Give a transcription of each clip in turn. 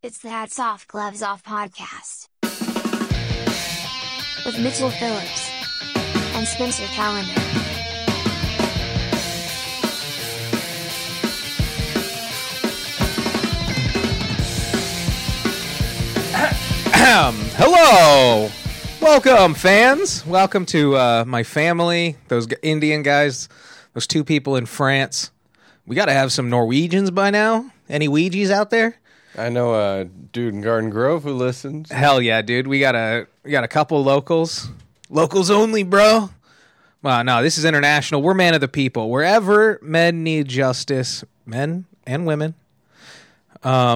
It's the Hats Off, Gloves Off podcast with Mitchell Phillips and Spencer Callender. Hello, welcome, fans. Welcome to my family. Those Indian guys, those two people in France. We got to have some Norwegians by now. Any Ouijas out there? I know a dude in Garden Grove who listens. Hell yeah, dude. We got a couple locals. Locals only, bro. Well, no, this is international. We're man of the people. Wherever men need justice, men and women. But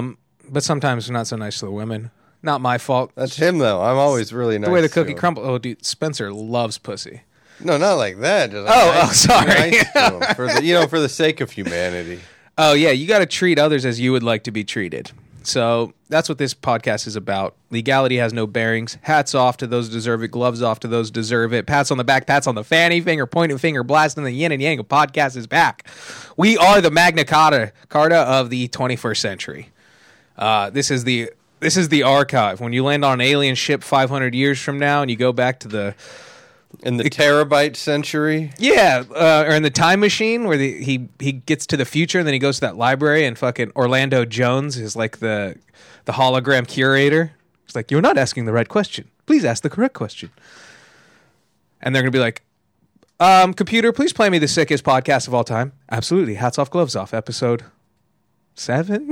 sometimes they're not so nice to the women. Not my fault. That's him, though. I'm always really nice. The way the cookie crumbles. Oh, dude, Spencer loves pussy. No, not like that. Just like sorry. Nice to him for the sake of humanity. Oh, yeah, you got to treat others as you would like to be treated. So that's what this podcast is about. Legality has no bearings. Hats off to those who deserve it. Gloves off to those who deserve it. Pats on the back, pats on the fanny, finger, pointed finger, blast, and the yin and yang of podcast is back. We are the Magna Carta of the 21st century. This is the archive. When you land on an alien ship 500 years from now and you go back to the... In the terabyte century? Yeah, or in the time machine where he gets to the future and then he goes to that library and fucking Orlando Jones is like the hologram curator. He's like, you're not asking the right question. Please ask the correct question. And they're going to be like, computer, please play me the sickest podcast of all time. Absolutely. Hats Off, Gloves Off, episode 7?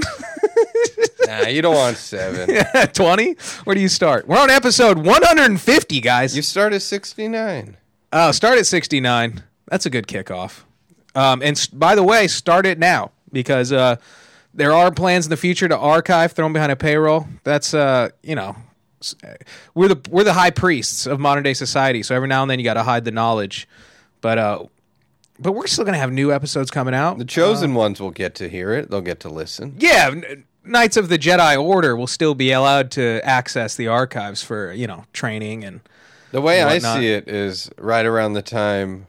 Nah, you don't want 7. 20? Where do you start? We're on episode 150, guys. You start at 69. Oh, start at 69. That's a good kickoff. And by the way, start it now, because there are plans in the future to archive Thrown Behind a Paywall. That's, we're the high priests of modern-day society, so every now and then you got to hide the knowledge. But we're still going to have new episodes coming out. The chosen ones will get to hear it. They'll get to listen. Yeah, Knights of the Jedi Order will still be allowed to access the archives for, training and the way I see it is right around the time,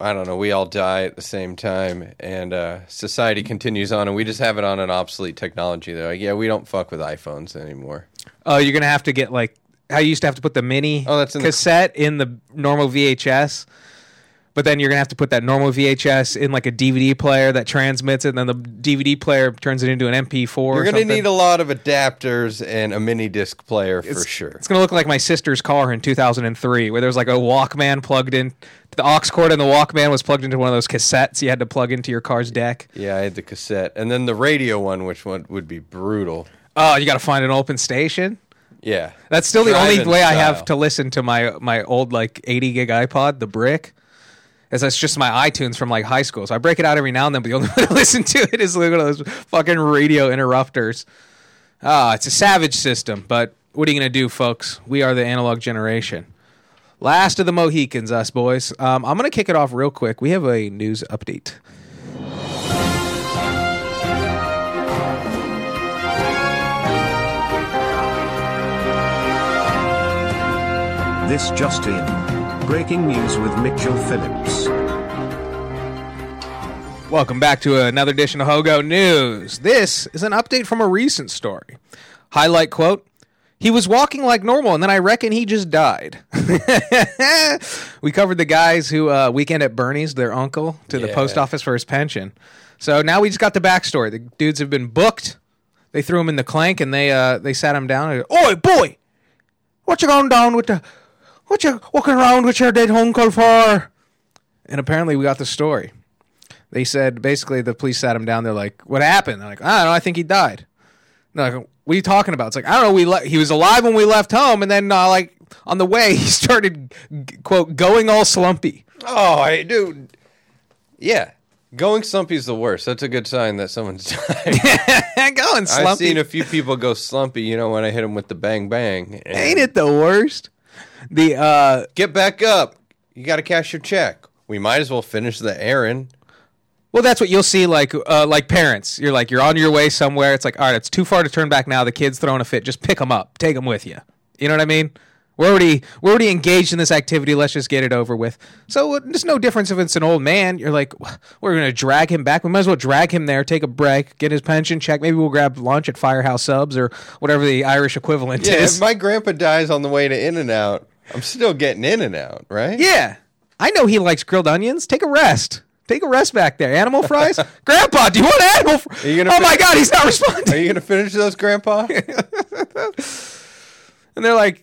I don't know, we all die at the same time, and society continues on, and we just have it on an obsolete technology. They're like, yeah, we don't fuck with iPhones anymore. Oh, you're going to have to get, like, how you used to have to put the mini cassette in the normal VHS. But then you're going to have to put that normal VHS in like a DVD player that transmits it, and then the DVD player turns it into an MP4 or something. You're going to need a lot of adapters and a mini disc player for sure. It's going to look like my sister's car in 2003, where there's like a Walkman plugged in. The aux cord and the Walkman was plugged into one of those cassettes you had to plug into your car's deck. Yeah, I had the cassette. And then the radio one, which one would be brutal. Oh, you got to find an open station? Yeah. That's still the only way I have to listen to my old like 80 gig iPod, the brick. That's just my iTunes from like high school. So I break it out every now and then, but the only way to listen to it is one of those fucking radio interrupters. It's a savage system, but what are you going to do, folks? We are the analog generation. Last of the Mohicans, us boys. I'm going to kick it off real quick. We have a news update. This just in. Breaking news with Mitchell Phillips. Welcome back to another edition of Hogo News. This is an update from a recent story. Highlight quote, he was walking like normal, and then I reckon he just died. We covered the guys who, Weekend at Bernie's, their uncle, to the post office for his pension. So now we just got the backstory. The dudes have been booked. They threw him in the clank, and they sat him down. And, oi, boy, what you going down with the... What you walking around with your dead uncle for? And apparently we got the story. They said, basically, the police sat him down. They're like, what happened? They're like, I don't know. I think he died. And they're like, what are you talking about? It's like, I don't know. He was alive when we left home. And then, on the way, he started, quote, going all slumpy. Oh, dude. Yeah. Going slumpy is the worst. That's a good sign that someone's died. Going slumpy. I've seen a few people go slumpy, when I hit them with the bang bang. And... Ain't it the worst? The get back up. You got to cash your check. We might as well finish the errand. Well, that's what you'll see, like parents. You're like, you're on your way somewhere. It's like, all right, it's too far to turn back now. The kid's throwing a fit. Just pick them up. Take them with you. You know what I mean? We're already engaged in this activity. Let's just get it over with. So there's no difference if it's an old man. You're like, we're going to drag him back. We might as well drag him there, take a break, get his pension check. Maybe we'll grab lunch at Firehouse Subs or whatever the Irish equivalent is. If my grandpa dies on the way to In-N-Out, I'm still getting In-N-Out, right? Yeah. I know he likes grilled onions. Take a rest. Take a rest back there. Animal fries? Grandpa, do you want animal fries? My God, he's not responding. Are you going to finish those, Grandpa? And they're like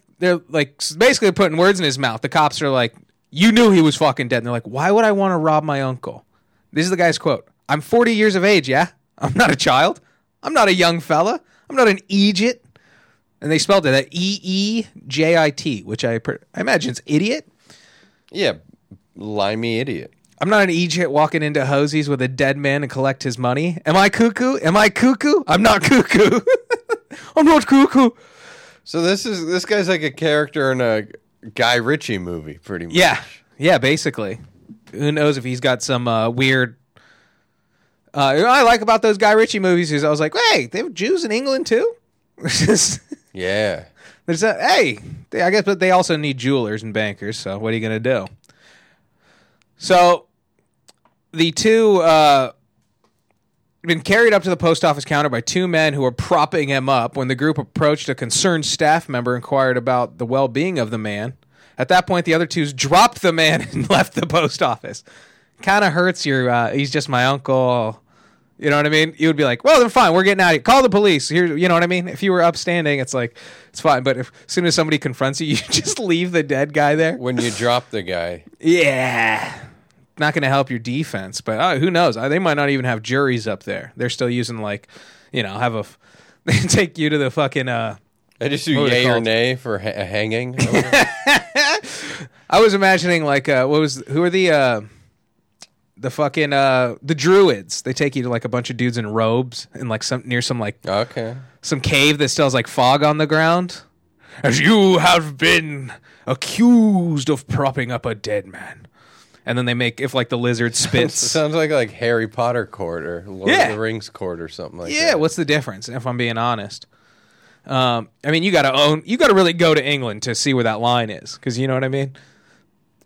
basically putting words in his mouth. The cops are like, you knew he was fucking dead. And they're like, why would I want to rob my uncle? This is the guy's quote. I'm 40 years of age, yeah? I'm not a child. I'm not a young fella. I'm not an eejit. And they spelled it E-E-J-I-T, which I imagine is idiot. Yeah, limey idiot. I'm not an eejit walking into Hosey's with a dead man to collect his money. Am I cuckoo? Am I cuckoo? I'm not cuckoo. I'm not cuckoo. So this guy's like a character in a Guy Ritchie movie, pretty much. Yeah, basically. Who knows if he's got some weird... what I like about those Guy Ritchie movies is I was like, hey, they have Jews in England too? Yeah. I guess, but they also need jewelers and bankers, so what are you going to do? So the two... been carried up to the post office counter by two men who were propping him up. When the group approached, a concerned staff member inquired about the well-being of the man. At that point, the other two dropped the man and left the post office. Kind of hurts your, he's just my uncle. You know what I mean? You would be like, well, they're fine. We're getting out of here. Call the police. Here, you know what I mean? If you were upstanding, it's like, it's fine. But as soon as somebody confronts you, you just leave the dead guy there. When you drop the guy. Yeah. Not going to help your defense, but who knows? They might not even have juries up there. They're still using they take you to the fucking. I just do yay or nay for hanging. I was imagining the druids. They take you to like a bunch of dudes in robes and like some cave that still has like fog on the ground. As you have been accused of propping up a dead man. And then they make, if like the lizard spits. Sounds like Harry Potter court or Lord of the Rings court or something like that. Yeah, what's the difference, if I'm being honest? I mean, you got to really go to England to see where that line is, because you know what I mean?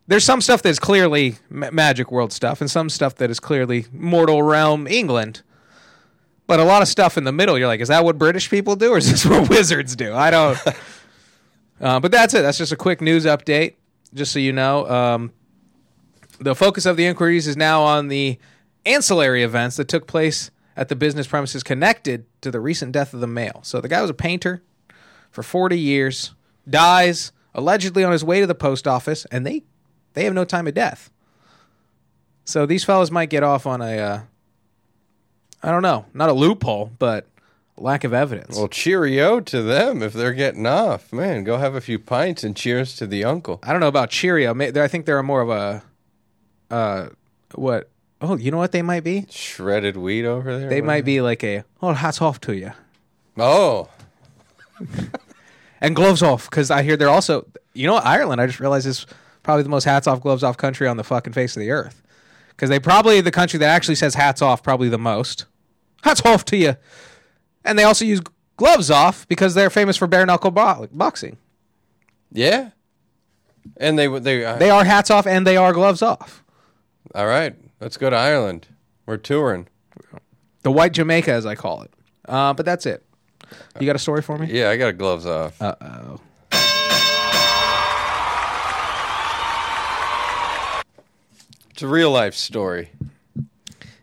There's some stuff that's clearly magic world stuff and some stuff that is clearly mortal realm England. But a lot of stuff in the middle, you're like, is that what British people do or is this what wizards do? I don't. But that's it. That's just a quick news update, just so you know. The focus of the inquiries is now on the ancillary events that took place at the business premises connected to the recent death of the male. So the guy was a painter for 40 years, dies allegedly on his way to the post office, and they have no time of death. So these fellas might get off on a, I don't know, not a loophole, but lack of evidence. Well, cheerio to them if they're getting off. Man, go have a few pints and cheers to the uncle. I don't know about cheerio. I think they're more of a... what? Oh, you know what they might be? Shredded weed over there? They might be like a, hats off to you. Oh. And gloves off, because I hear they're also, Ireland, I just realized, is probably the most hats off, gloves off country on the fucking face of the earth. Because they probably, the country that actually says hats off probably the most. Hats off to you. And they also use gloves off because they're famous for bare knuckle boxing. Yeah. And they are hats off and they are gloves off. All right, let's go to Ireland. We're touring. The White Jamaica, as I call it. But that's it. You got a story for me? Yeah, I got a gloves off. Uh-oh. It's a real-life story.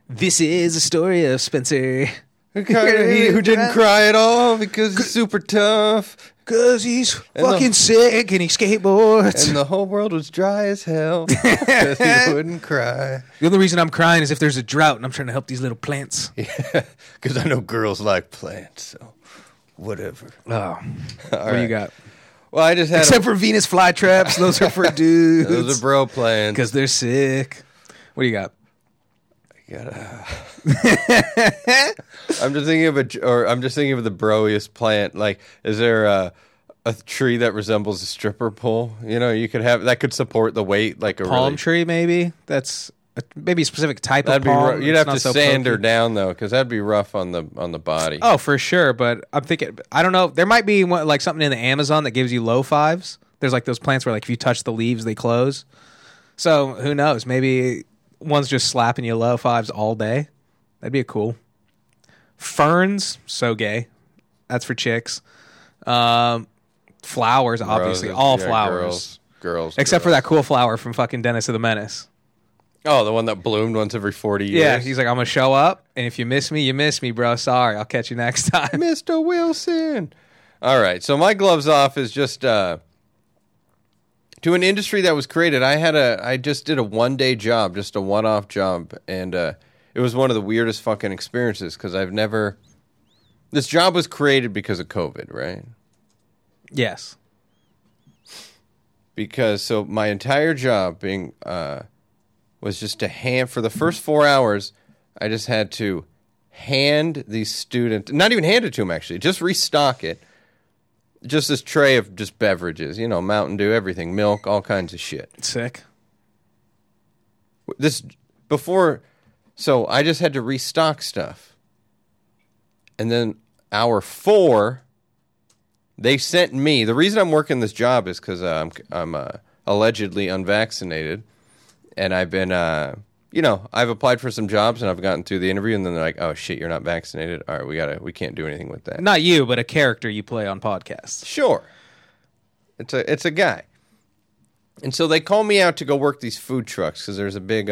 This is a story of Spencer. Who didn't cry at all because he's super tough. Because he's fucking sick and he skateboards. And the whole world was dry as hell because he wouldn't cry. The only reason I'm crying is if there's a drought and I'm trying to help these little plants. Yeah, because I know girls like plants, so whatever. Oh, what do you got? Well, I just had... Except for Venus flytraps. Those are for dudes. Those are bro plants. Because they're sick. What do you got? I got a... I'm just thinking of the broiest plant. Like, is there a tree that resembles a stripper pole? You know, you could have that could support the weight, like a palm tree, maybe. That's maybe a specific type of palm. You'd have to sand her down though, because that'd be rough on the body. Oh, for sure. But I'm thinking, I don't know. There might be something in the Amazon that gives you low fives. There's like those plants where like if you touch the leaves, they close. So who knows? Maybe one's just slapping you low fives all day. That'd be cool. Ferns, so gay. That's for chicks. Flowers, obviously. Roses, all flowers. Girls. Except for that cool flower from fucking Dennis of the Menace. Oh, the one that bloomed once every 40 years? Yeah, he's like, I'm going to show up, and if you miss me, bro. Sorry, I'll catch you next time. Mr. Wilson. All right, so my gloves off is just to an industry that was created. I just did a one-day job, just a one-off job, and it was one of the weirdest fucking experiences because I've never... This job was created because of COVID, right? Yes. Because, so my entire job being... was just to hand, for the first 4 hours, I just had to hand the student, not even hand it to him actually, just restock it. Just this tray of just beverages, you know, Mountain Dew, everything, milk, all kinds of shit. Sick. So I just had to restock stuff. And then hour four, they sent me, the reason I'm working this job is because I'm allegedly unvaccinated. And I've been, I've applied for some jobs and I've gotten through the interview and then they're like, oh shit, you're not vaccinated. All right, we can't do anything with that. Not you, but a character you play on podcasts. Sure. It's a guy. And so they call me out to go work these food trucks because there's a big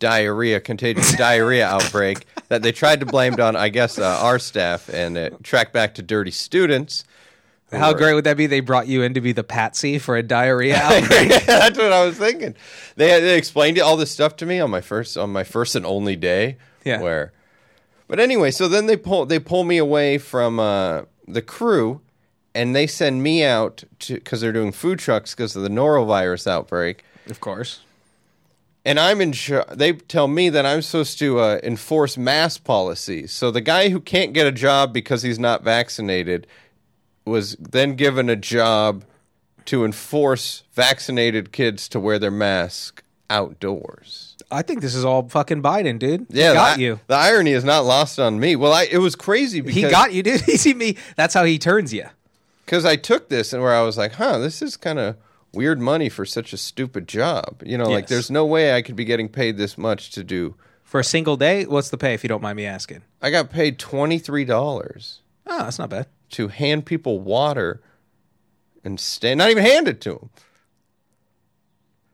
contagious diarrhea outbreak that they tried to blame on, I guess, our staff and track back to dirty students. How great would that be? They brought you in to be the patsy for a diarrhea outbreak. Yeah, that's what I was thinking. They explained all this stuff to me on my first and only day. Yeah. But anyway, so then they pull me away from the crew, and they send me out because they're doing food trucks because of the norovirus outbreak. Of course. And they tell me that I'm supposed to enforce mask policies. So the guy who can't get a job because he's not vaccinated was then given a job to enforce vaccinated kids to wear their mask outdoors. I think this is all fucking Biden, dude. Yeah, he got you. The irony is not lost on me. Well, it was crazy because... He got you, dude. He see me. That's how he turns you. Because I took this and where I was like, this is kind of weird money for such a stupid job. You know, yes. Like there's no way I could be getting paid this much to do... For a single day? What's the pay, if you don't mind me asking? I got paid $23. Oh, that's not bad. To hand people water and not even hand it to them.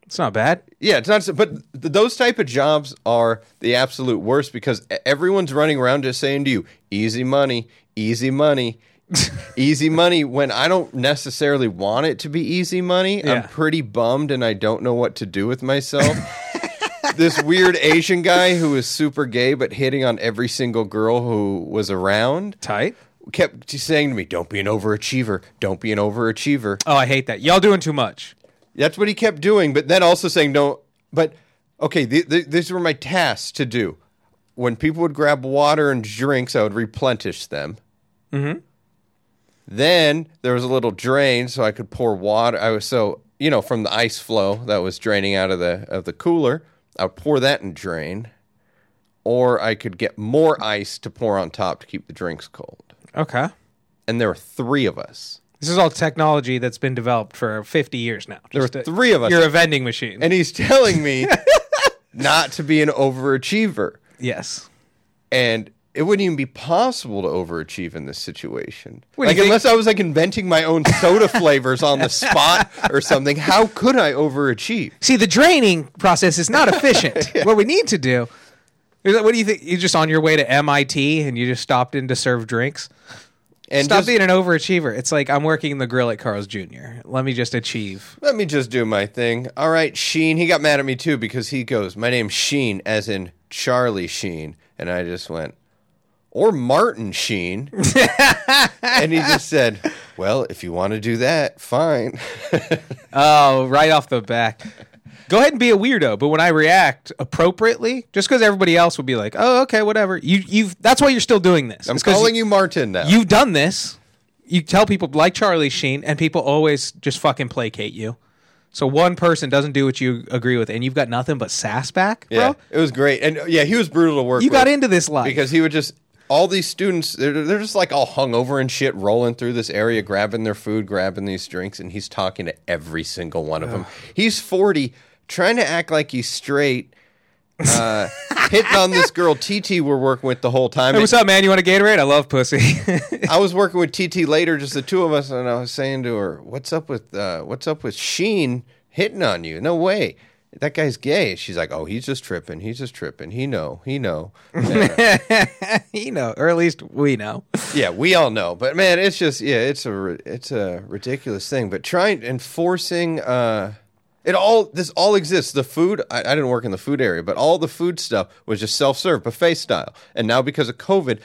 It's not bad. Yeah, it's not. But those type of jobs are the absolute worst because everyone's running around just saying to you, "Easy money, easy money, easy money." When I don't necessarily want it to be easy money, yeah. I'm pretty bummed and I don't know what to do with myself. This weird Asian guy who was super gay but hitting on every single girl who was around. Tight. Kept saying to me, "Don't be an overachiever. Don't be an overachiever." Oh, I hate that. Y'all doing too much. That's what he kept doing, but then also saying no. But okay, these were my tasks to do. When people would grab water and drinks, I would replenish them. Mm-hmm. Then there was a little drain, so I could pour water. I was from the ice flow that was draining out of the cooler. I would pour that and drain, or I could get more ice to pour on top to keep the drinks cold. Okay. And there were three of us. This is all technology that's been developed for 50 years now. There were three of us. You're a vending machine. And he's telling me not to be an overachiever. Yes. And it wouldn't even be possible to overachieve in this situation. Unless I was inventing my own soda flavors on the spot or something, how could I overachieve? See, the draining process is not efficient. Yeah. What we need to do... What do you think? You're just on your way to MIT and you just stopped in to serve drinks? And stop being an overachiever. It's like, I'm working in the grill at Carl's Jr. Let me just achieve. Let me just do my thing. All right, Sheen. He got mad at me too because he goes, "My name's Sheen," as in Charlie Sheen. And I just went, "Or Martin Sheen." And he just said, "Well, if you want to do that, fine." Oh, right off the bat. Go ahead and be a weirdo, but when I react appropriately, just because everybody else would be like, "Oh, okay, whatever." That's why you're still doing this. I'm calling you Martin now. You've done this. You tell people like Charlie Sheen, and people always just fucking placate you. So one person doesn't do what you agree with, and you've got nothing but sass back, bro. Yeah, it was great, and yeah, he was brutal to work with. You got into this life because he would just all these students, they're just like all hungover and shit, rolling through this area, grabbing their food, grabbing these drinks, and he's talking to every single one of them. He's 40, trying to act like he's straight, hitting on this girl TT we're working with the whole time. Hey, what's up, man? You want a Gatorade? I love pussy. I was working with TT later, just the two of us, and I was saying to her, "What's up with Sheen hitting on you? No way. That guy's gay." She's like, "Oh, he's just tripping. He's just tripping. He know. He know, or at least we know." Yeah, we all know. But man, it's just it's a ridiculous thing. But trying and forcing this all exists. The food, I didn't work in the food area, but all the food stuff was just self-serve, buffet style. And now because of COVID,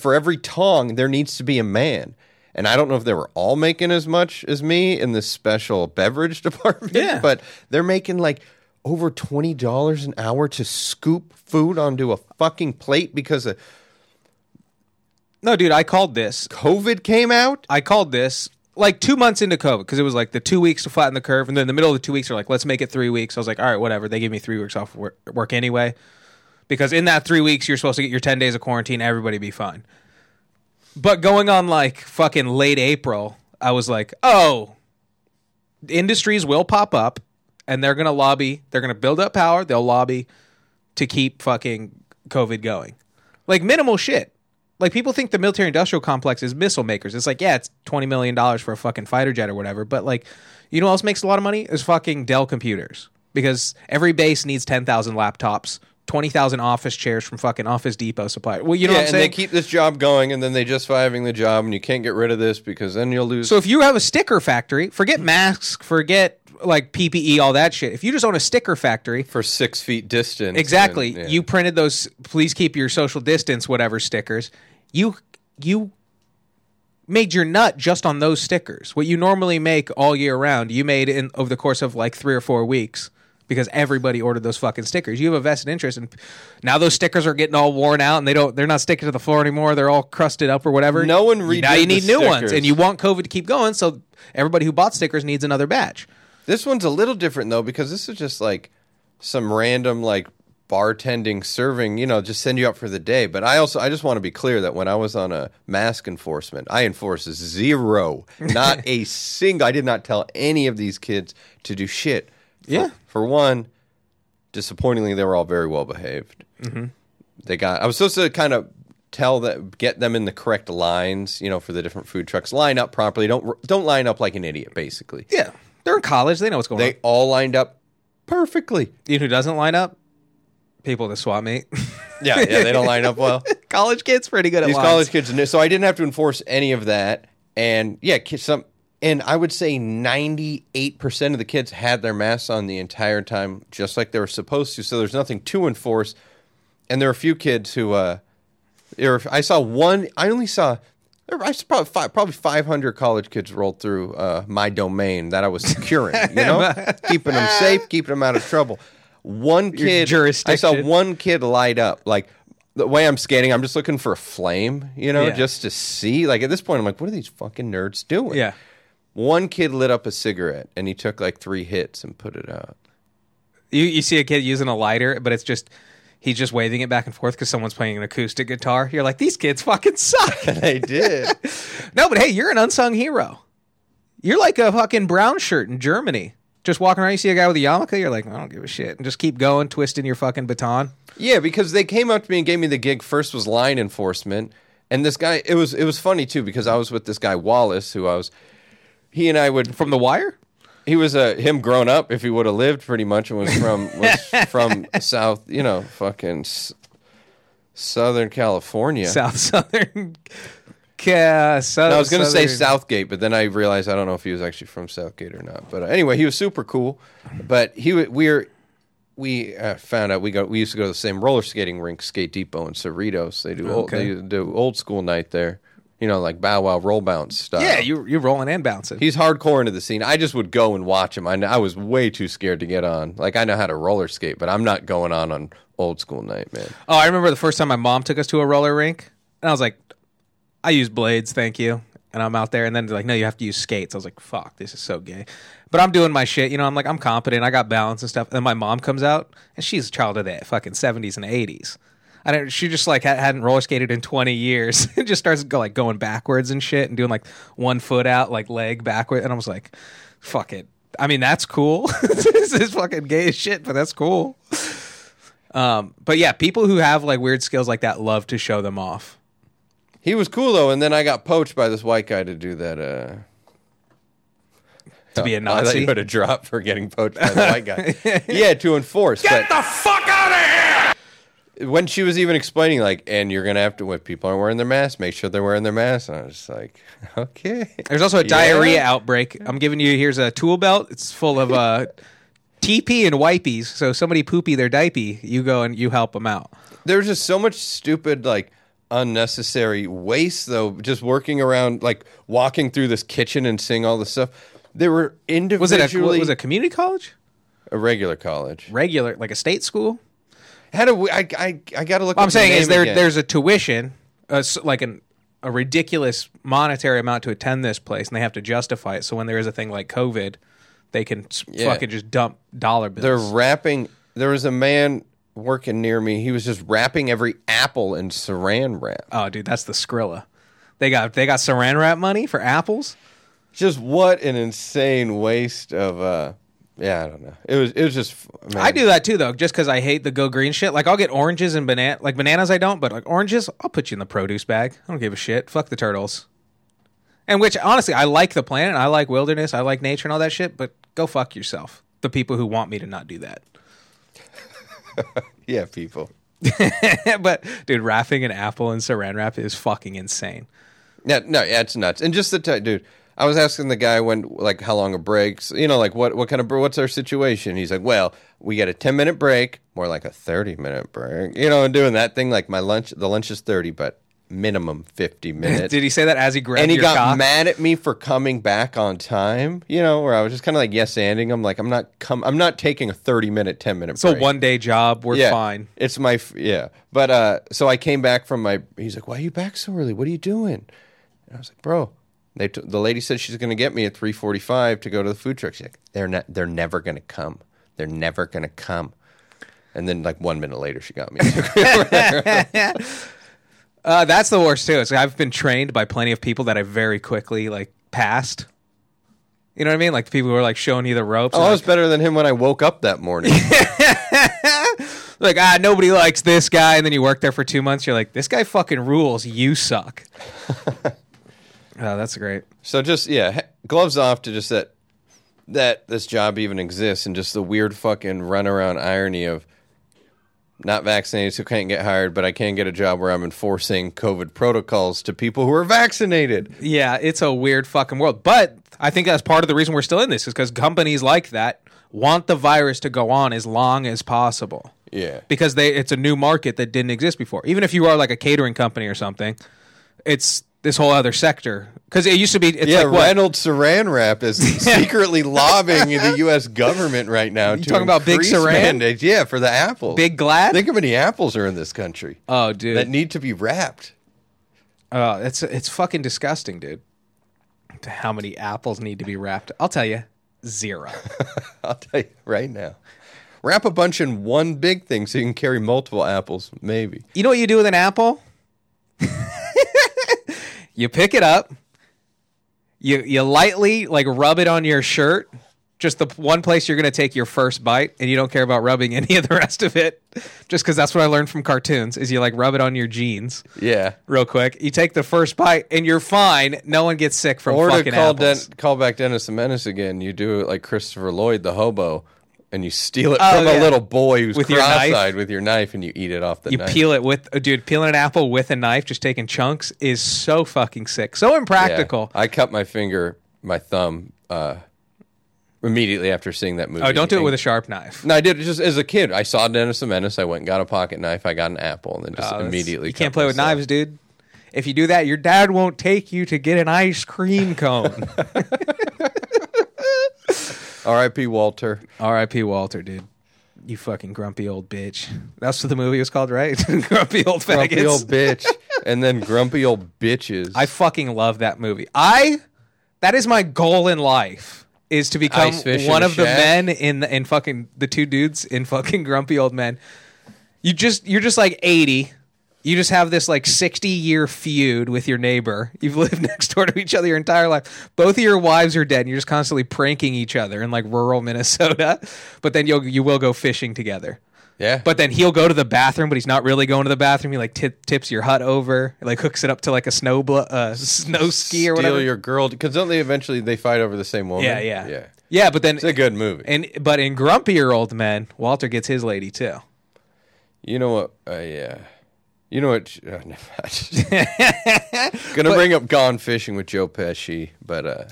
for every tong there needs to be a man. And I don't know if they were all making as much as me in this special beverage department, but they're making like over $20 an hour to scoop food onto a fucking plate because of... No, dude, I called this. COVID came out? I called this like 2 months into COVID because it was like the 2 weeks to flatten the curve. And then in the middle of the 2 weeks, they're like, let's make it 3 weeks. I was like, all right, whatever. They gave me 3 weeks off work anyway. Because in that 3 weeks, you're supposed to get your 10 days of quarantine. Everybody be fine. But going on like fucking late April, I was like, oh, industries will pop up and they're going to lobby. They're going to build up power. They'll lobby to keep fucking COVID going. Like minimal shit. Like people think the military industrial complex is missile makers. It's like, yeah, it's $20 million for a fucking fighter jet or whatever. But like, you know what else makes a lot of money? Is fucking Dell computers, because every base needs 10,000 laptops. 20,000 office chairs from fucking Office Depot supplier. Well, you know what I'm saying? And they keep this job going, and then they justify having the job, and you can't get rid of this because then you'll lose. So if you have a sticker factory, forget masks, forget like PPE, all that shit. If you just own a sticker factory... For 6 feet distance. Exactly. And, yeah. You printed those, please keep your social distance, whatever stickers. You made your nut just on those stickers. What you normally make all year round, you made over the course of like 3 or 4 weeks. Because everybody ordered those fucking stickers. You have a vested interest, and now those stickers are getting all worn out, and they're not sticking to the floor anymore. They're all crusted up or whatever. No one reads. Now you need new ones, and you want COVID to keep going, so everybody who bought stickers needs another batch. This one's a little different though, because this is just like some random like bartending, serving, you know, just send you up for the day. But I just want to be clear that when I was on a mask enforcement, I enforced zero, not a single. I did not tell any of these kids to do shit. Yeah. For one, disappointingly, they were all very well behaved. Mm-hmm. I was supposed to kind of get them in the correct lines, you know, for the different food trucks. Line up properly. Don't line up like an idiot, basically. Yeah. They're in college. They know what's going on. They all lined up perfectly. You know who doesn't line up? People that swap meet. Yeah, they don't line up well. College kids pretty good at lines. These college kids knew, so I didn't have to enforce any of that. And yeah, And I would say 98% of the kids had their masks on the entire time, just like they were supposed to. So there's nothing to enforce. And there were a few kids who, probably 500 college kids rolled through my domain that I was securing, you know, keeping them safe, keeping them out of trouble. I saw one kid light up, like. The way I'm skating, I'm just looking for a flame, you know, just to see. Like, at this point, I'm like, what are these fucking nerds doing? Yeah. One kid lit up a cigarette, and he took, like, 3 hits and put it out. You see a kid using a lighter, but it's just... He's just waving it back and forth because someone's playing an acoustic guitar. You're like, these kids fucking suck. They did. No, but hey, you're an unsung hero. You're like a fucking brown shirt in Germany. Just walking around, you see a guy with a yarmulke, you're like, I don't give a shit. And just keep going, twisting your fucking baton. Yeah, because they came up to me and gave me the gig. First was line enforcement. And this guy, it was funny too, because I was with this guy, Wallace, he and I would... From The Wire? He was him grown up, if he would have lived pretty much, and was from South, you know, fucking Southern California. I was going to say Southgate, but then I realized I don't know if he was actually from Southgate or not. But anyway, he was super cool. But we used to go to the same roller skating rink, Skate Depot in Cerritos. They do old school night there, you know, like Bow Wow roll bounce stuff. Yeah, you're rolling and bouncing. He's hardcore into the scene. I just would go and watch him. I was way too scared to get on. Like I know how to roller skate, but I'm not going on old school night, man. Oh, I remember the first time my mom took us to a roller rink, and I was like, I use blades, thank you, and I'm out there, and then they're like, no, you have to use skates. I was like, fuck, this is so gay. But I'm doing my shit, you know, I'm like, I'm competent, I got balance and stuff, and then my mom comes out, and she's a child of the fucking 70s and 80s. I don't. She just like hadn't roller skated in 20 years and just starts going backwards and shit and doing like one foot out, like leg backward. And I was like, fuck it. I mean, that's cool. This is fucking gay as shit, but that's cool. But yeah, people who have like weird skills like that love to show them off. He was cool though, and then I got poached by this white guy to do that. To be a Nazi. I thought you had a drop for getting poached by the white guy. Yeah, to enforce. Get the fuck out of here! When she was even explaining, and you're gonna have to, when people are wearing their masks, make sure they're wearing their masks. And I was just like, okay. There's also a diarrhea outbreak. I'm giving you, here's a tool belt. It's full of TP and wipies. So somebody poopy their diaper, you go and you help them out. There's just so much stupid unnecessary waste though. Just working around, walking through this kitchen and seeing all this stuff. There were individually... Was it a community college? A regular college. Regular, like a state school? I got to look at the I'm saying is there's a tuition, a ridiculous monetary amount to attend this place, and they have to justify it. So when there is a thing like COVID, they can fucking just dump dollar bills. They're wrapping... There was a man working near me. He was just wrapping every apple in saran wrap. Oh, dude, that's the Skrilla. They got saran wrap money for apples? Just what an insane waste of, I don't know. It was just... Man. I do that too, though, just because I hate the go green shit. I'll get oranges and bananas I don't, but oranges, I'll put you in the produce bag. I don't give a shit. Fuck the turtles. And which, honestly, I like the planet. I like wilderness. I like nature and all that shit, but go fuck yourself. The people who want me to not do that. Yeah, people. But, dude, wrapping an apple in saran wrap is fucking insane. No, it's nuts. And just the dude... I was asking the guy when, how long a break's, what kind of, what's our situation? He's like, well, we get a 10-minute break, more like a 30-minute break, and doing that thing, the lunch is 30, but minimum 50 minutes. Did he say that as he grabbed your cock? And he got mad at me for coming back on time, where I was just kind of yes-anding him, I'm not taking a 30-minute, 10-minute break. It's a one-day job, we're fine. It's my, But, so I came back from my, he's like, why are you back so early? What are you doing? And I was like, bro. The lady said she's going to get me at 3:45 to go to the food truck. She's like, they're never going to come. They're never going to come. And then 1 minute later, she got me. That's the worst too. It's I've been trained by plenty of people that I very quickly passed. You know what I mean? People who are showing you the ropes. Oh, I was better than him when I woke up that morning. Nobody likes this guy. And then you work there for 2 months. You're like, this guy fucking rules. You suck. Oh, that's great. So just, gloves off to just that this job even exists and just the weird fucking runaround irony of not vaccinated, so can't get hired, but I can get a job where I'm enforcing COVID protocols to people who are vaccinated. Yeah, it's a weird fucking world. But I think that's part of the reason we're still in this is because companies like that want the virus to go on as long as possible. Yeah. Because it's a new market that didn't exist before. Even if you are a catering company or something, it's... this whole other sector, because it used to be Reynolds Saran Wrap is secretly lobbying the U.S. government right now. You talking about big saran mandates, for the apples, big glad. Think how many apples are in this country. Oh, dude, that need to be wrapped. It's fucking disgusting, dude. How many apples need to be wrapped? I'll tell you, zero. I'll tell you right now. Wrap a bunch in one big thing so you can carry multiple apples, maybe. You know what you do with an apple? You pick it up, you lightly rub it on your shirt, just the one place you're going to take your first bite, and you don't care about rubbing any of the rest of it, just because that's what I learned from cartoons, is you rub it on your jeans real quick. You take the first bite, and you're fine. No one gets sick from fucking apples. Or to call back Dennis the Menace again, you do it like Christopher Lloyd, the hobo, and you steal it from a little boy who's cross-eyed with your knife, and you eat it off the knife. You peel it with... Dude, peeling an apple with a knife, just taking chunks, is so fucking sick. So impractical. Yeah. I cut my thumb, immediately after seeing that movie. Oh, don't do it with a sharp knife. No, I did it just as a kid. I saw Dennis the Menace. I went and got a pocket knife. I got an apple, and then just immediately... You can't play with knives, dude. If you do that, your dad won't take you to get an ice cream cone. R.I.P. Walter. R.I.P. Walter, dude. You fucking grumpy old bitch. That's what the movie was called, right? Grumpy old faggots. Grumpy old bitch. And then grumpy old bitches. I fucking love that movie. That is my goal in life, is to become one of the men in fucking, the two dudes in fucking Grumpy Old Men. You're just like 80, You just have this like 60-year feud with your neighbor. You've lived next door to each other your entire life. Both of your wives are dead, and you're just constantly pranking each other in like rural Minnesota. But then you will go fishing together. Yeah. But then he'll go to the bathroom, but he's not really going to the bathroom. He like tips your hut over, like hooks it up to like a snow ski or whatever. Steal your girl, because don't they eventually they fight over the same woman? Yeah. Yeah, but then it's a good movie. But in Grumpier Old Men, Walter gets his lady too. You know what? Yeah. You know what? Oh, never mind. Gonna bring up Gone Fishing with Joe Pesci, but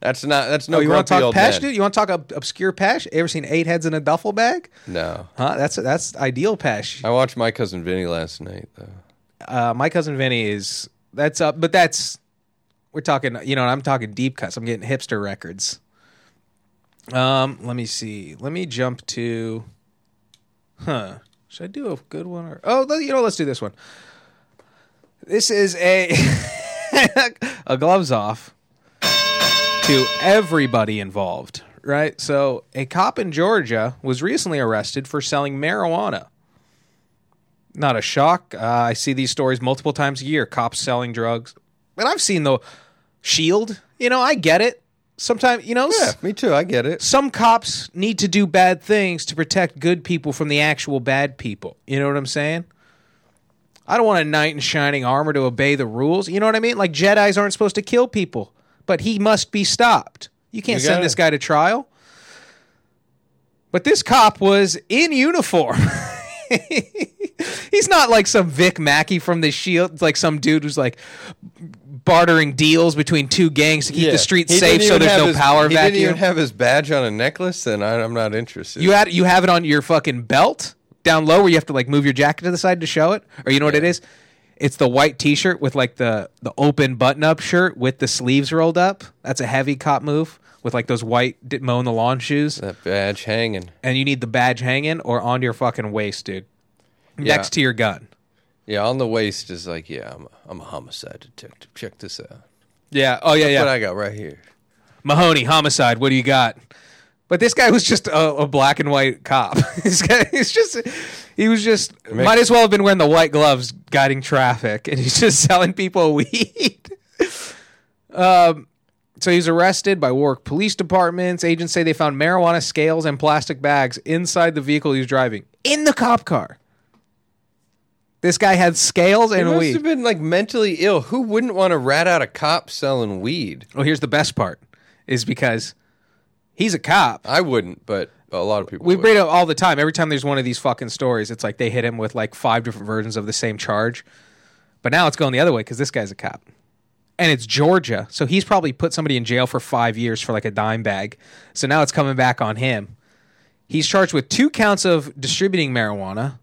that's not. That's no. Oh, you want to talk Pesci, dude? You want to talk obscure Pesci? Ever seen 8 Heads in a Duffel Bag? No. Huh? That's ideal Pesci. I watched My Cousin Vinny last night though. My Cousin Vinny is that's up, but that's we're talking. You know, I'm talking deep cuts. I'm getting hipster records. Let me see. Let me jump to. Huh. Should I do a good one? Let's do this one. This is a gloves off to everybody involved, right? So a cop in Georgia was recently arrested for selling marijuana. Not a shock. I see these stories multiple times a year, cops selling drugs. And I've seen the Shield. You know, I get it. Sometimes, you know... Yeah, me too, I get it. Some cops need to do bad things to protect good people from the actual bad people. You know what I'm saying? I don't want a knight in shining armor to obey the rules. You know what I mean? Like, Jedis aren't supposed to kill people, but he must be stopped. You can't send this guy to trial. But this cop was in uniform. He's not like some Vic Mackey from The Shield. It's like some dude who's like... bartering deals between two gangs to keep the streets safe so there's no power vacuum. He didn't even have his badge on a necklace, then I'm not interested. You have it on your fucking belt down low where you have to like move your jacket to the side to show it? Or you know what it is? It's the white t-shirt with like the open button-up shirt with the sleeves rolled up. That's a heavy cop move with like those white mow-in-the-lawn shoes. That badge hanging. And you need the badge hanging or on your fucking waist, dude. Yeah. Next to your gun. Yeah, on the waist is like, I'm a homicide detective. Check this out. Yeah, That's what I got right here. Mahoney, homicide, what do you got? But this guy was just a black and white cop. This guy is just, he was just, might as well have been wearing the white gloves guiding traffic, and he's just selling people weed. So he was arrested by Warwick Police Department. Agents say they found marijuana scales and plastic bags inside the vehicle he was driving, in the cop car. This guy had scales and weed. He must have been like mentally ill. Who wouldn't want to rat out a cop selling weed? Well, here's the best part, is because he's a cop. I wouldn't, but a lot of people would. We bring it up all the time. Every time there's one of these fucking stories, it's like they hit him with like 5 different versions of the same charge. But now it's going the other way because this guy's a cop. And it's Georgia, so he's probably put somebody in jail for 5 years for like a dime bag. So now it's coming back on him. He's charged with 2 counts of distributing marijuana.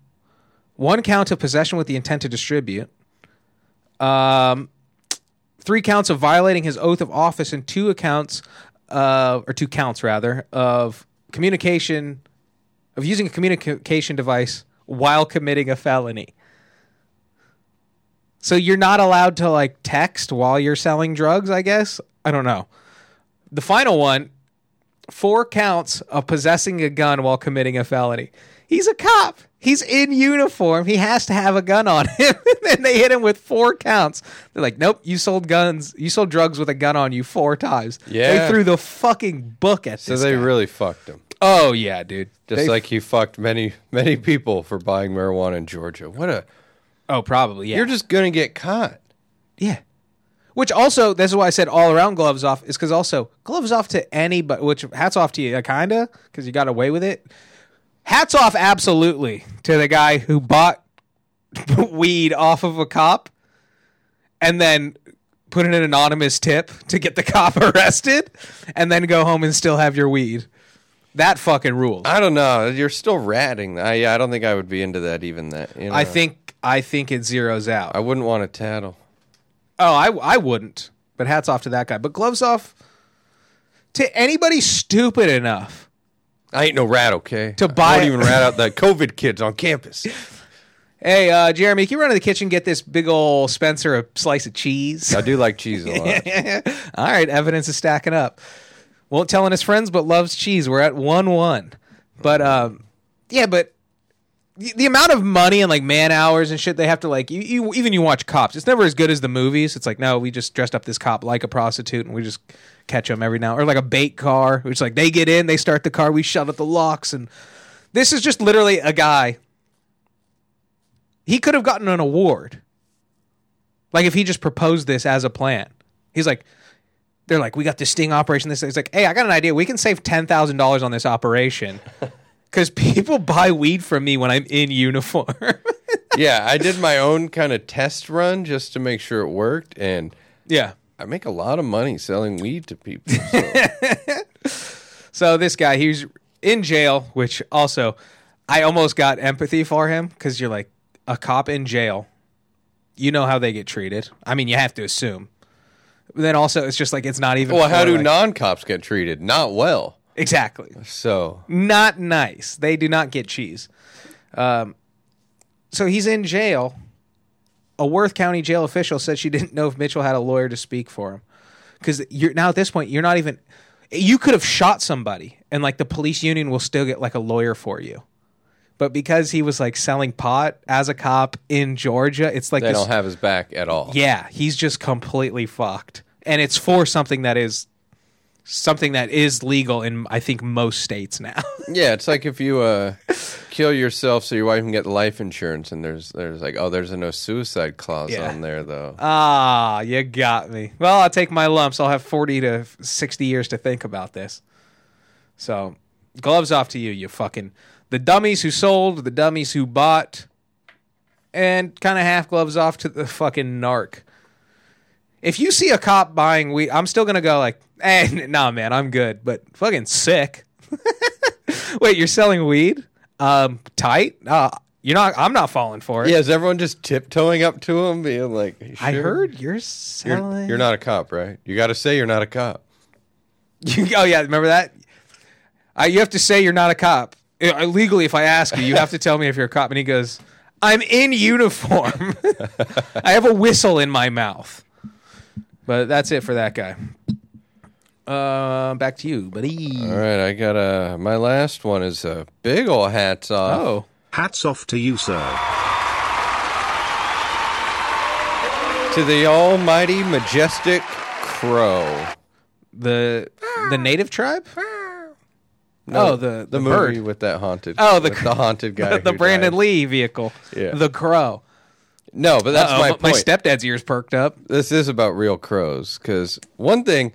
1 count of possession with the intent to distribute, 3 counts of violating his oath of office, and 2 counts of communication, of using a communication device while committing a felony. So you're not allowed to like text while you're selling drugs, I guess. I don't know. The final one, 4 counts of possessing a gun while committing a felony. He's a cop. He's in uniform. He has to have a gun on him. And then they hit him with 4 counts. They're like, nope, you sold guns. You sold drugs with a gun on you 4 times. Yeah. They threw the fucking book at this guy. So they really fucked him. Oh, yeah, dude. Just like you fucked many, many people for buying marijuana in Georgia. What a... Oh, probably, yeah. You're just going to get caught. Yeah. Which also, this is why I said all around gloves off, is because also gloves off to anybody, which hats off to you, kind of, because you got away with it. Hats off absolutely to the guy who bought weed off of a cop and then put in an anonymous tip to get the cop arrested and then go home and still have your weed. That fucking rules. I don't know. You're still ratting. I don't think I would be into that even that. You know? I think it zeroes out. I wouldn't want to tattle. Oh, I wouldn't. But hats off to that guy. But gloves off to anybody stupid enough. I ain't no rat, okay? To buy I don't even rat out the COVID kids on campus. Hey, Jeremy, can you run to the kitchen and get this big old Spencer a slice of cheese? I do like cheese a lot. All right, evidence is stacking up. Won't tell on his friends, but loves cheese. We're at 1-1. But, yeah, but the amount of money and like man hours and shit they have to like, you watch Cops, it's never as good as the movies. It's like, no, we just dressed up this cop like a prostitute and we just catch him every now, or like a bait car. It's like they get in, they start the car, we shut up the locks, and this is just literally a guy. He could have gotten an award. Like if he just proposed this as a plan. He's like, they're like, we got this sting operation. This is like, hey, I got an idea. We can save $10,000 on this operation because people buy weed from me when I'm in uniform. Yeah, I did my own kind of test run just to make sure it worked, and yeah, I make a lot of money selling weed to people. So this guy, he's in jail, which also I almost got empathy for him because you're like a cop in jail. You know how they get treated. I mean, you have to assume. Then also, it's just like it's not even. Well, how do like, non-cops get treated? Not well. Exactly. So not nice. They do not get cheese. So he's in jail. A Worth County jail official said she didn't know if Mitchell had a lawyer to speak for him because you're now at this point you're not even. You could have shot somebody, and like the police union will still get like a lawyer for you. But because he was like selling pot as a cop in Georgia, it's like they don't have his back at all. Yeah, he's just completely fucked, and it's for something that is legal in I think most states now. Yeah, it's like if you kill yourself so your wife can get life insurance, and there's like there's a no suicide clause on there though. Ah, you got me. Well, I'll take my lumps. I'll have 40 to 60 years to think about this. So, gloves off to you, you fucking. The dummies who sold, the dummies who bought, and kind of half gloves off to the fucking narc. If you see a cop buying weed, I'm still going to go like, hey, nah, man, I'm good, but fucking sick. Wait, you're selling weed? Tight? I'm not falling for it. Yeah, is everyone just tiptoeing up to him being like, sure? I heard you're selling. You're not a cop, right? You got to say you're not a cop. Oh, yeah, remember that? You have to say you're not a cop. Legally, if I ask you, you have to tell me if you're a cop. And he goes, I'm in uniform. I have a whistle in my mouth. But that's it for that guy. Back to you, buddy. All right, I got my last one is a big ol' hats off. Oh. Hats off to you, sir. To the almighty, majestic crow. The native tribe? No, the movie bird. With that haunted. Oh, the haunted guy. The Brandon died. Lee vehicle. Yeah. The crow. No, but that's my point. My stepdad's ears perked up. This is about real crows because one thing.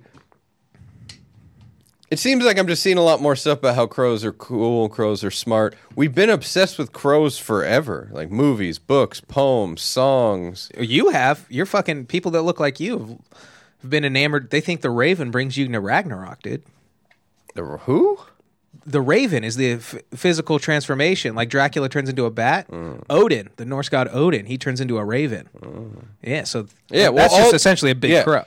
It seems like I'm just seeing a lot more stuff about how crows are cool, crows are smart. We've been obsessed with crows forever, like movies, books, poems, songs. You have. You're fucking people that look like you have been enamored. They think the Raven brings you to Ragnarok, dude. The who? The Raven is the physical transformation. Like Dracula turns into a bat. Mm. Odin, the Norse god Odin, he turns into a raven. Mm. Yeah, so yeah, well, that's just essentially a big crow.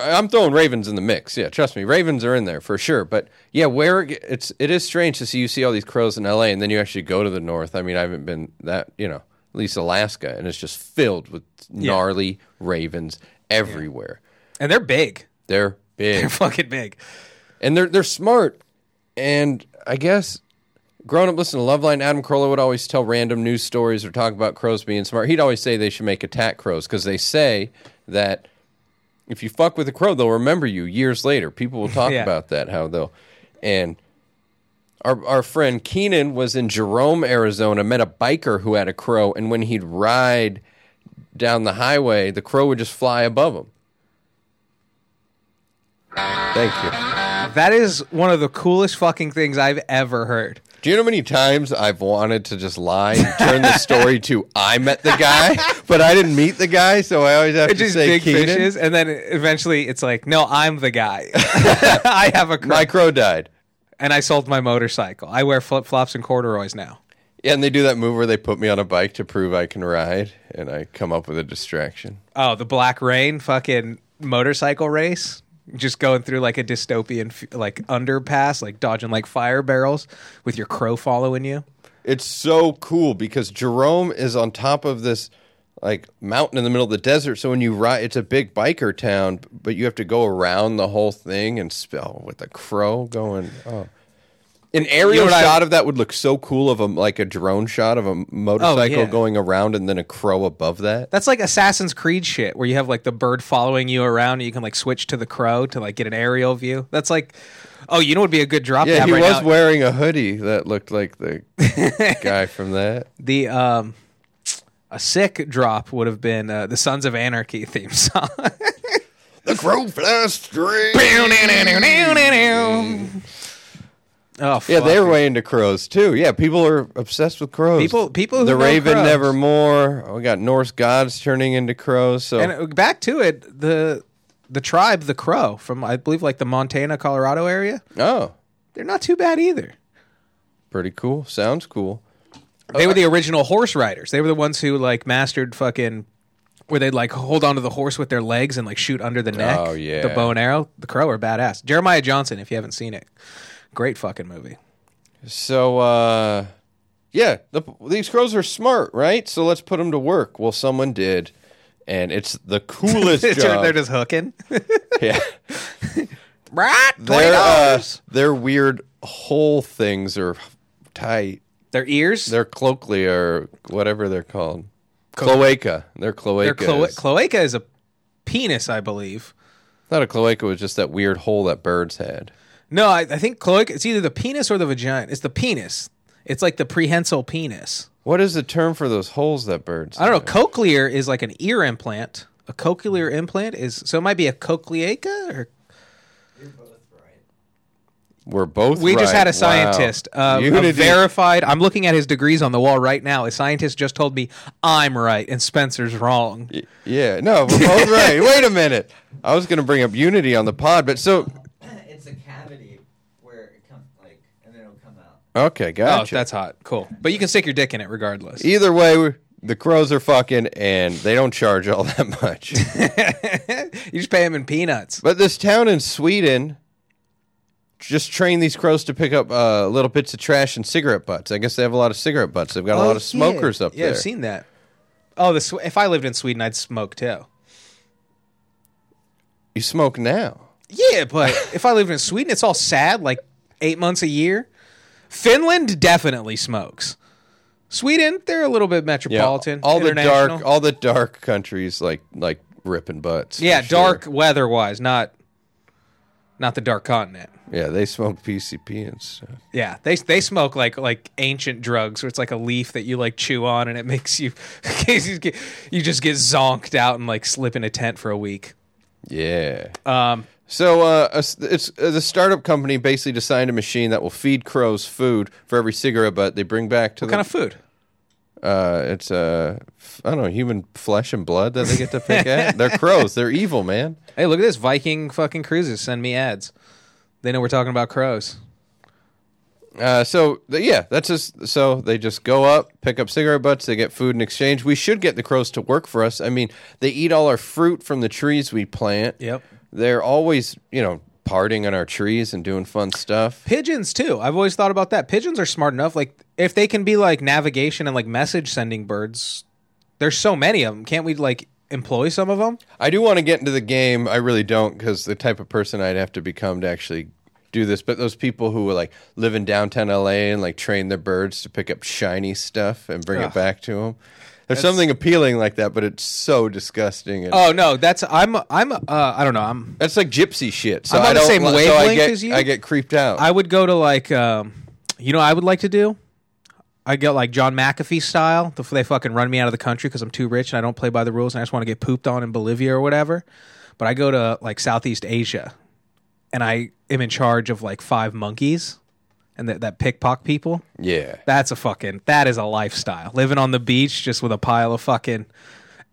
I'm throwing ravens in the mix. Yeah, trust me, ravens are in there for sure. But yeah, it is strange to see you see all these crows in LA, and then you actually go to the north. I mean, I haven't been that at least Alaska, and it's just filled with gnarly ravens everywhere. Yeah. And they're big. They're fucking big. And they're smart, and I guess growing up listening to Loveline, Adam Carolla would always tell random news stories or talk about crows being smart. He'd always say they should make attack crows because they say that if you fuck with a crow, they'll remember you years later. People will talk about that, how they'll... And our friend Keenan was in Jerome, Arizona, met a biker who had a crow, and when he'd ride down the highway, the crow would just fly above him. Thank you. That is one of the coolest fucking things I've ever heard. Do you know how many times I've wanted to just lie and turn the story to I met the guy, but I didn't meet the guy, so I always have to say Keenan. Fishes, and then eventually it's like, no, I'm the guy. I have a crow. My crow died. And I sold my motorcycle. I wear flip-flops and corduroys now. Yeah, and they do that move where they put me on a bike to prove I can ride, and I come up with a distraction. Oh, the Black Rain fucking motorcycle race? Just going through like a dystopian like underpass, like dodging like fire barrels with your crow following you. It's so cool because Jerome is on top of this like mountain in the middle of the desert. So when you ride, it's a big biker town, but you have to go around the whole thing and spell with a crow going. Oh, An aerial shot of that would look so cool, of like a drone shot of a motorcycle going around and then a crow above that. That's like Assassin's Creed shit where you have like the bird following you around and you can like switch to the crow to like get an aerial view. That's like, oh, you know what would be a good drop? Yeah, he right was now. Wearing a hoodie that looked like the guy from that. The a sick drop would have been the Sons of Anarchy theme song. The crow flies straight. Oh, fuck. Yeah, they were way into crows too. Yeah, people are obsessed with crows. People who The Raven, crows. Nevermore. Oh, we got Norse gods turning into crows. So and back to it, the tribe, the crow from I believe like the Montana, Colorado area. Oh, they're not too bad either. Pretty cool. Sounds cool. They were the original horse riders. They were the ones who like mastered fucking where they'd like hold onto the horse with their legs and like shoot under the neck. Oh yeah, the bow and arrow. The Crow are badass. Jeremiah Johnson, if you haven't seen it. Great fucking movie. So, yeah, these crows are smart, right? So let's put them to work. Well, someone did, and it's the coolest job. They're just hooking? Yeah. Right? Their weird whole things are tight. Their ears? Their cloacae or whatever they're called. Cloaca. Their cloaca. Cloaca is a penis, I believe. Not a cloaca, it was just that weird hole that birds had. No, I think cloaca, it's either the penis or the vagina. It's the penis. It's like the prehensile penis. What is the term for those holes that birds have? I don't know. Cochlear is like an ear implant. A cochlear implant is, so it might be a cochleaca or... You're both right. We're both right. We just had a scientist. Wow. Verified, I'm looking at his degrees on the wall right now. A scientist just told me I'm right and Spencer's wrong. Yeah, no, we're both right. Wait a minute. I was going to bring up unity on the pod, but so... Okay, gotcha. Oh, that's hot. Cool. But you can stick your dick in it regardless. Either way, the crows are fucking, and they don't charge all that much. You just pay them in peanuts. But this town in Sweden just trained these crows to pick up little bits of trash and cigarette butts. I guess they have a lot of cigarette butts. They've got a lot of smokers up there. Yeah, I've seen that. Oh, if I lived in Sweden, I'd smoke too. You smoke now? Yeah, but if I lived in Sweden, it's all sad, like 8 months a year. Finland definitely smokes. Sweden, they're a little bit metropolitan. Yeah, all the dark countries like ripping butts. Yeah, dark weather wise, not the dark continent. Yeah, they smoke PCP and stuff. Yeah, they smoke like ancient drugs where it's like a leaf that you like chew on and it makes you you just get zonked out and like slip in a tent for a week. Yeah. So the startup company basically designed a machine that will feed crows food for every cigarette butt they bring back to them. What kind of food? It's, I don't know, human flesh and blood that they get to pick at. They're crows. They're evil, man. Hey, look at this. Viking fucking cruises send me ads. They know we're talking about crows. So they just go up, pick up cigarette butts, they get food in exchange. We should get the crows to work for us. I mean, they eat all our fruit from the trees we plant. Yep. They're always, partying on our trees and doing fun stuff. Pigeons, too. I've always thought about that. Pigeons are smart enough. Like, if they can be, like, navigation and, like, message-sending birds, there's so many of them. Can't we, like, employ some of them? I do want to get into the game. I really don't, because the type of person I'd have to become to actually do this. But those people who, like, live in downtown L.A. and, like, train their birds to pick up shiny stuff and bring it back to them. There's something appealing like that, but it's so disgusting. And oh no, I don't know. That's like gypsy shit. So I'm on the same wavelength as you. I get creeped out. I would go to like, I would like to do. I get like John McAfee style. They fucking run me out of the country because I'm too rich and I don't play by the rules and I just want to get pooped on in Bolivia or whatever. But I go to like Southeast Asia, and I am in charge of like 5 monkeys. And that pickpock people? Yeah. That is a lifestyle. Living on the beach just with a pile of fucking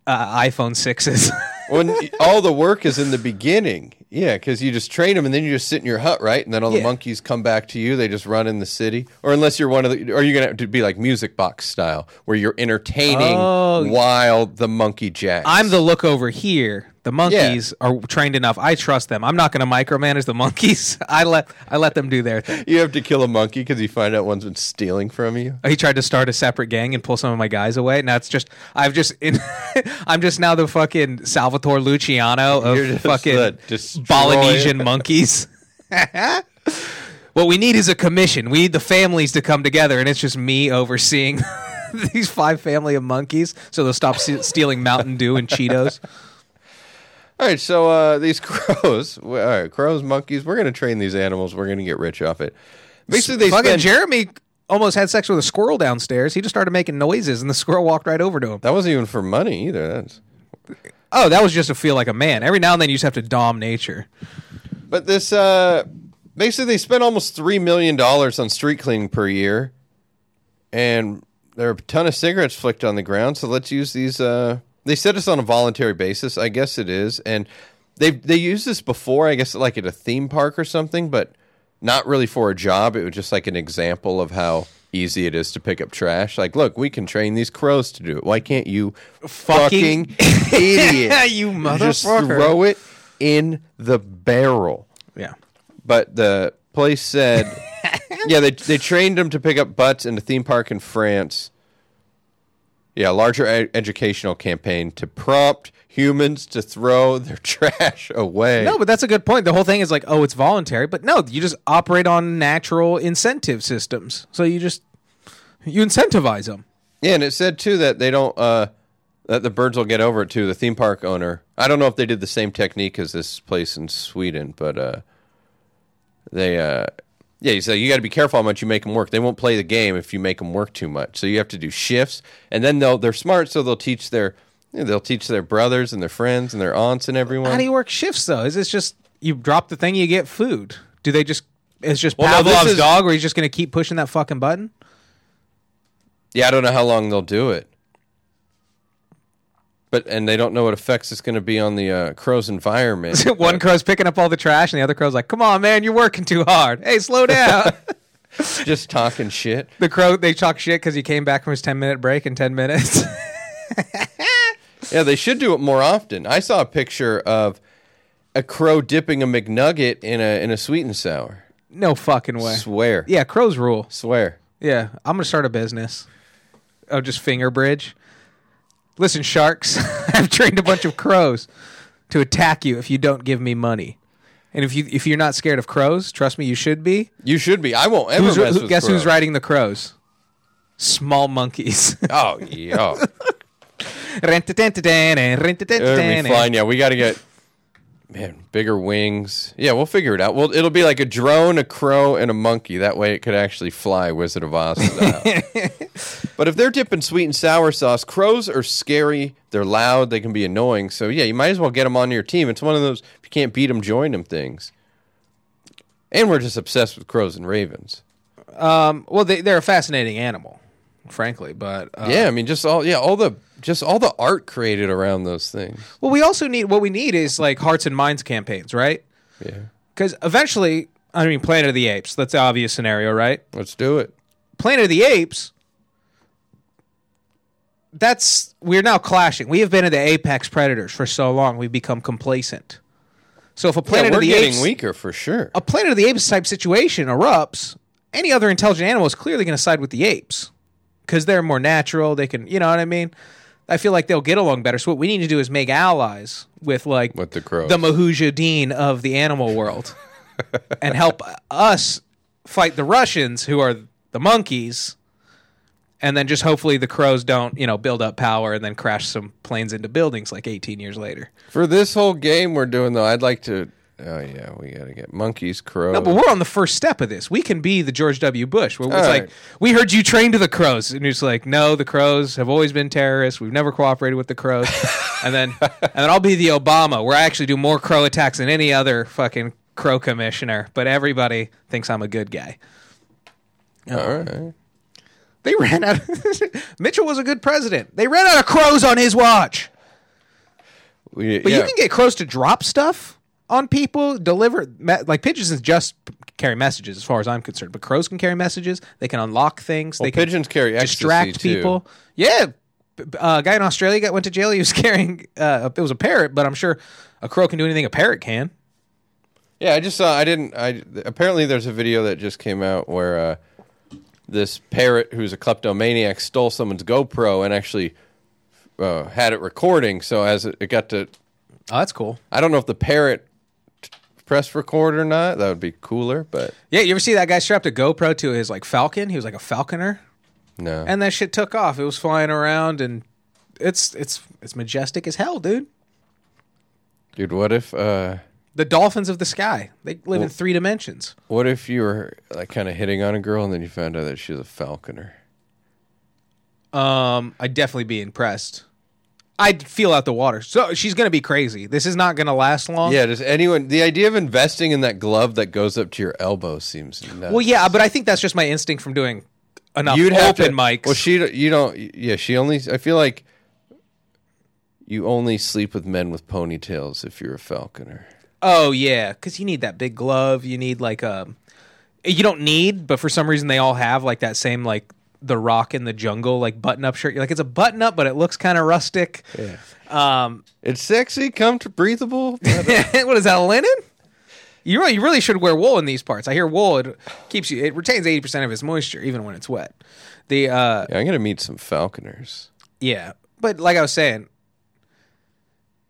iPhone 6s. When all the work is in the beginning. Yeah, because you just train them and then you just sit in your hut, right? And then all the monkeys come back to you. They just run in the city. Or unless you're one of the... Or you're going to have to be like music box style where you're entertaining while the monkey jacks. I'm the look over here. The monkeys are trained enough. I trust them. I'm not going to micromanage the monkeys. I let them do their thing. You have to kill a monkey because you find out one's been stealing from you. He tried to start a separate gang and pull some of my guys away. Now it's just... I'm just now the fucking Salvatore Luciano of fucking... Polynesian monkeys. What we need is a commission. We need the families to come together, and it's just me overseeing these five family of monkeys, so they'll stop stealing Mountain Dew and Cheetos. All right, so these crows, all right, crows, monkeys, we're going to train these animals. We're going to get rich off it. Basically, Jeremy almost had sex with a squirrel downstairs. He just started making noises, and the squirrel walked right over to him. That wasn't even for money either. Oh, that was just to feel like a man. Every now and then, you just have to dom nature. But this, basically, they spend almost $3 million on street cleaning per year, and there are a ton of cigarettes flicked on the ground, so let's use these... They said it's on a voluntary basis. I guess it is. And they used this before, I guess, like at a theme park or something, but not really for a job. It was just like an example of how easy it is to pick up trash. Like, look, we can train these crows to do it. Why can't you fucking idiot? Yeah, you motherfucker. Just throw it in the barrel. Yeah. But the place said, yeah, they trained them to pick up butts in a theme park in France. Yeah, a larger educational campaign to prompt humans to throw their trash away. No, but that's a good point. The whole thing is like, oh, it's voluntary. But no, you just operate on natural incentive systems. So you incentivize them. Yeah, and it said, too, that they don't, that the birds will get over it, too, the theme park owner. I don't know if they did the same technique as this place in Sweden, but yeah, so you got to be careful how much you make them work. They won't play the game if you make them work too much. So you have to do shifts, and then they're smart, so they'll teach their brothers and their friends and their aunts and everyone. How do you work shifts though? Is this just you drop the thing, you get food? Do they just Pavlov's dog, or he's just going to keep pushing that fucking button? Yeah, I don't know how long they'll do it, and they don't know what effects it's going to be on the crow's environment. One crow's picking up all the trash, and the other crow's like, "Come on, man, you're working too hard. Hey, slow down." Just talking shit. The crow, they talk shit because he came back from his 10-minute break in 10 minutes. Yeah, they should do it more often. I saw a picture of a crow dipping a McNugget in a sweet and sour. No fucking way. Swear. Yeah, crows rule. Swear. Yeah, I'm gonna start a business. Oh, just finger bridge. Listen, sharks, I've trained a bunch of crows to attack you if you don't give me money. And if you're not scared of crows, trust me, you should be. You should be. I won't ever mess with guess crows. Who's riding the crows? Small monkeys. Oh, yeah. Flying. Yeah, we got to get, man, bigger wings. Yeah, we'll figure it out. Well, it'll be like a drone, a crow, and a monkey. That way it could actually fly Wizard of Oz style. But if they're dipping sweet and sour sauce, crows are scary. They're loud. They can be annoying. So, yeah, you might as well get them on your team. It's one of those, if you can't beat them, join them things. And we're just obsessed with crows and ravens. Well, they're a fascinating animal, frankly. But yeah, I mean, all the art created around those things. Well, we also need, what we need is like hearts and minds campaigns, right? Yeah. Because eventually, I mean, Planet of the Apes, that's the obvious scenario, right? Let's do it. Planet of the Apes, we're now clashing. We have been at the apex predators for so long, we've become complacent. So if a Planet of the Apes... we're getting weaker for sure. A Planet of the Apes type situation erupts, any other intelligent animal is clearly going to side with the apes. Because they're more natural, they can, you know what I mean? I feel like they'll get along better. So what we need to do is make allies with, like, with the crows, the Mujahideen of the animal world, and help us fight the Russians, who are the monkeys, and then just hopefully the crows don't, you know, build up power and then crash some planes into buildings like 18 years later. For this whole game we're doing, though, I'd like to... Oh, yeah, we got to get monkeys, crows. No, but we're on the first step of this. We can be the George W. Bush, where it's like, we heard you trained to the crows. And he's like, no, the crows have always been terrorists. We've never cooperated with the crows. and then I'll be the Obama, where I actually do more crow attacks than any other fucking crow commissioner. But everybody thinks I'm a good guy. All right. They ran out of... Mitchell was a good president. They ran out of crows on his watch. But you can get crows to drop stuff on people, like pigeons just carry messages as far as I'm concerned, but crows can carry messages. They can unlock things. Well, pigeons carry ecstasy, distract people too. Yeah, a guy in Australia went to jail. He was carrying it was a parrot, but I'm sure a crow can do anything a parrot can. Yeah, I just saw. Apparently there's a video that just came out where this parrot who's a kleptomaniac stole someone's GoPro and actually had it recording. So as it got to, oh, that's cool. I don't know if the parrot press record or not. That would be cooler, but... Yeah, you ever see that guy strapped a GoPro to his, like, Falcon? He was like a falconer. No. And that shit took off. It was flying around, and it's majestic as hell, dude. Dude, what if... The dolphins of the sky. They live in three dimensions. What if you were, like, kind of hitting on a girl, and then you found out that she was a falconer? I'd definitely be impressed. I'd feel out the water. So she's going to be crazy. This is not going to last long. Yeah, the idea of investing in that glove that goes up to your elbow seems nuts. Well, yeah, but I think that's just my instinct from doing enough open mics. Well, I feel like you only sleep with men with ponytails if you're a falconer. Oh, yeah, because you need that big glove. You need, like, you don't need, but for some reason they all have, like, that same, like, The Rock in the Jungle, like, button-up shirt. You're like, it's a button-up, but it looks kind of rustic. Yeah. It's sexy, comfortable, breathable. What is that, linen? You really should wear wool in these parts. I hear wool, it retains 80% of its moisture, even when it's wet. I'm going to meet some falconers. Yeah, but like I was saying,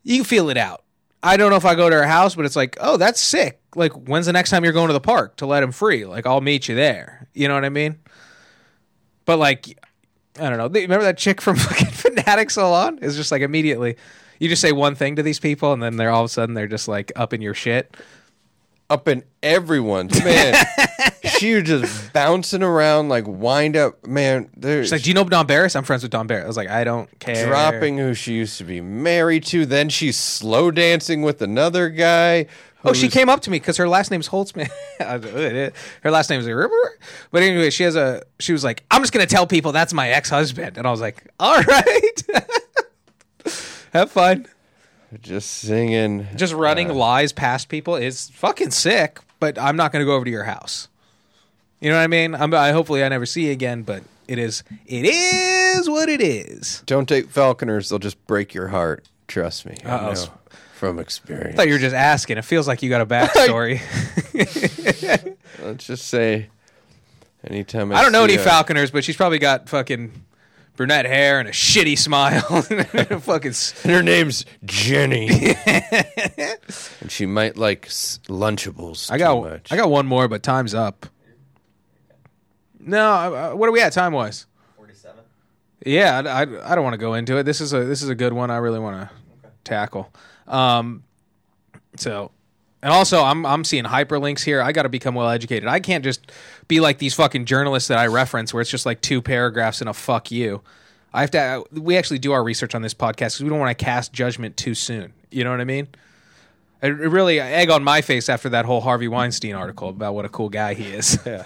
you can feel it out. I don't know if I go to her house, but it's like, oh, that's sick. Like, when's the next time you're going to the park to let him free? Like, I'll meet you there. You know what I mean? But, like, I don't know. Remember that chick from fucking Fanatic Salon? It's just, like, immediately. You just say one thing to these people, and then they're all of a sudden they're just, like, up in your shit. Up in everyone's. Man, she was just bouncing around, like, wind up. Man, she's like, do you know Don Barris? I'm friends with Don Barris. I was like, I don't care. Dropping who she used to be married to. Then she's slow dancing with another guy. She came up to me because her last name's Holtzman. Her last name is River. But anyway, she was like, I'm just going to tell people that's my ex-husband. And I was like, all right. Have fun. Just singing. Just running lies past people is fucking sick, but I'm not going to go over to your house. You know what I mean? Hopefully I never see you again, but it is what it is. Don't take falconers. They'll just break your heart. Trust me. Uh-oh. From experience. I thought you were just asking. It feels like you got a backstory. Let's just say anytime I don't know any falconers, but she's probably got fucking brunette hair and a shitty smile. And her name's Jenny. And she might like Lunchables too much. I got one more, but time's up. No, what are we at time-wise? 47. Yeah, I don't want to go into it. This is a good one I really want to tackle. I'm seeing hyperlinks here. I got to become well educated. I can't just be like these fucking journalists that I reference where it's just like two paragraphs and a fuck you. We actually do our research on this podcast because we don't want to cast judgment too soon. You know what I mean? It really egg on my face after that whole Harvey Weinstein article about what a cool guy he is. Yeah.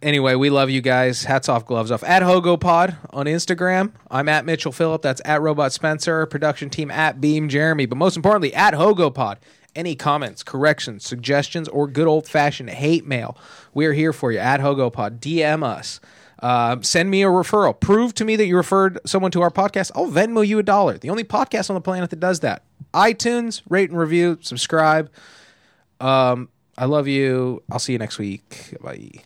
Anyway, we love you guys. Hats off, gloves off. At Hogopod on Instagram. I'm at Mitchell Phillip. That's at Robot Spencer. Production team at Beam Jeremy. But most importantly, at Hogopod. Any comments, corrections, suggestions, or good old-fashioned hate mail, we're here for you. At Hogopod. DM us. Send me a referral. Prove to me that you referred someone to our podcast. I'll Venmo you $1. The only podcast on the planet that does that. iTunes, rate and review, subscribe. I love you. I'll see you next week. Bye.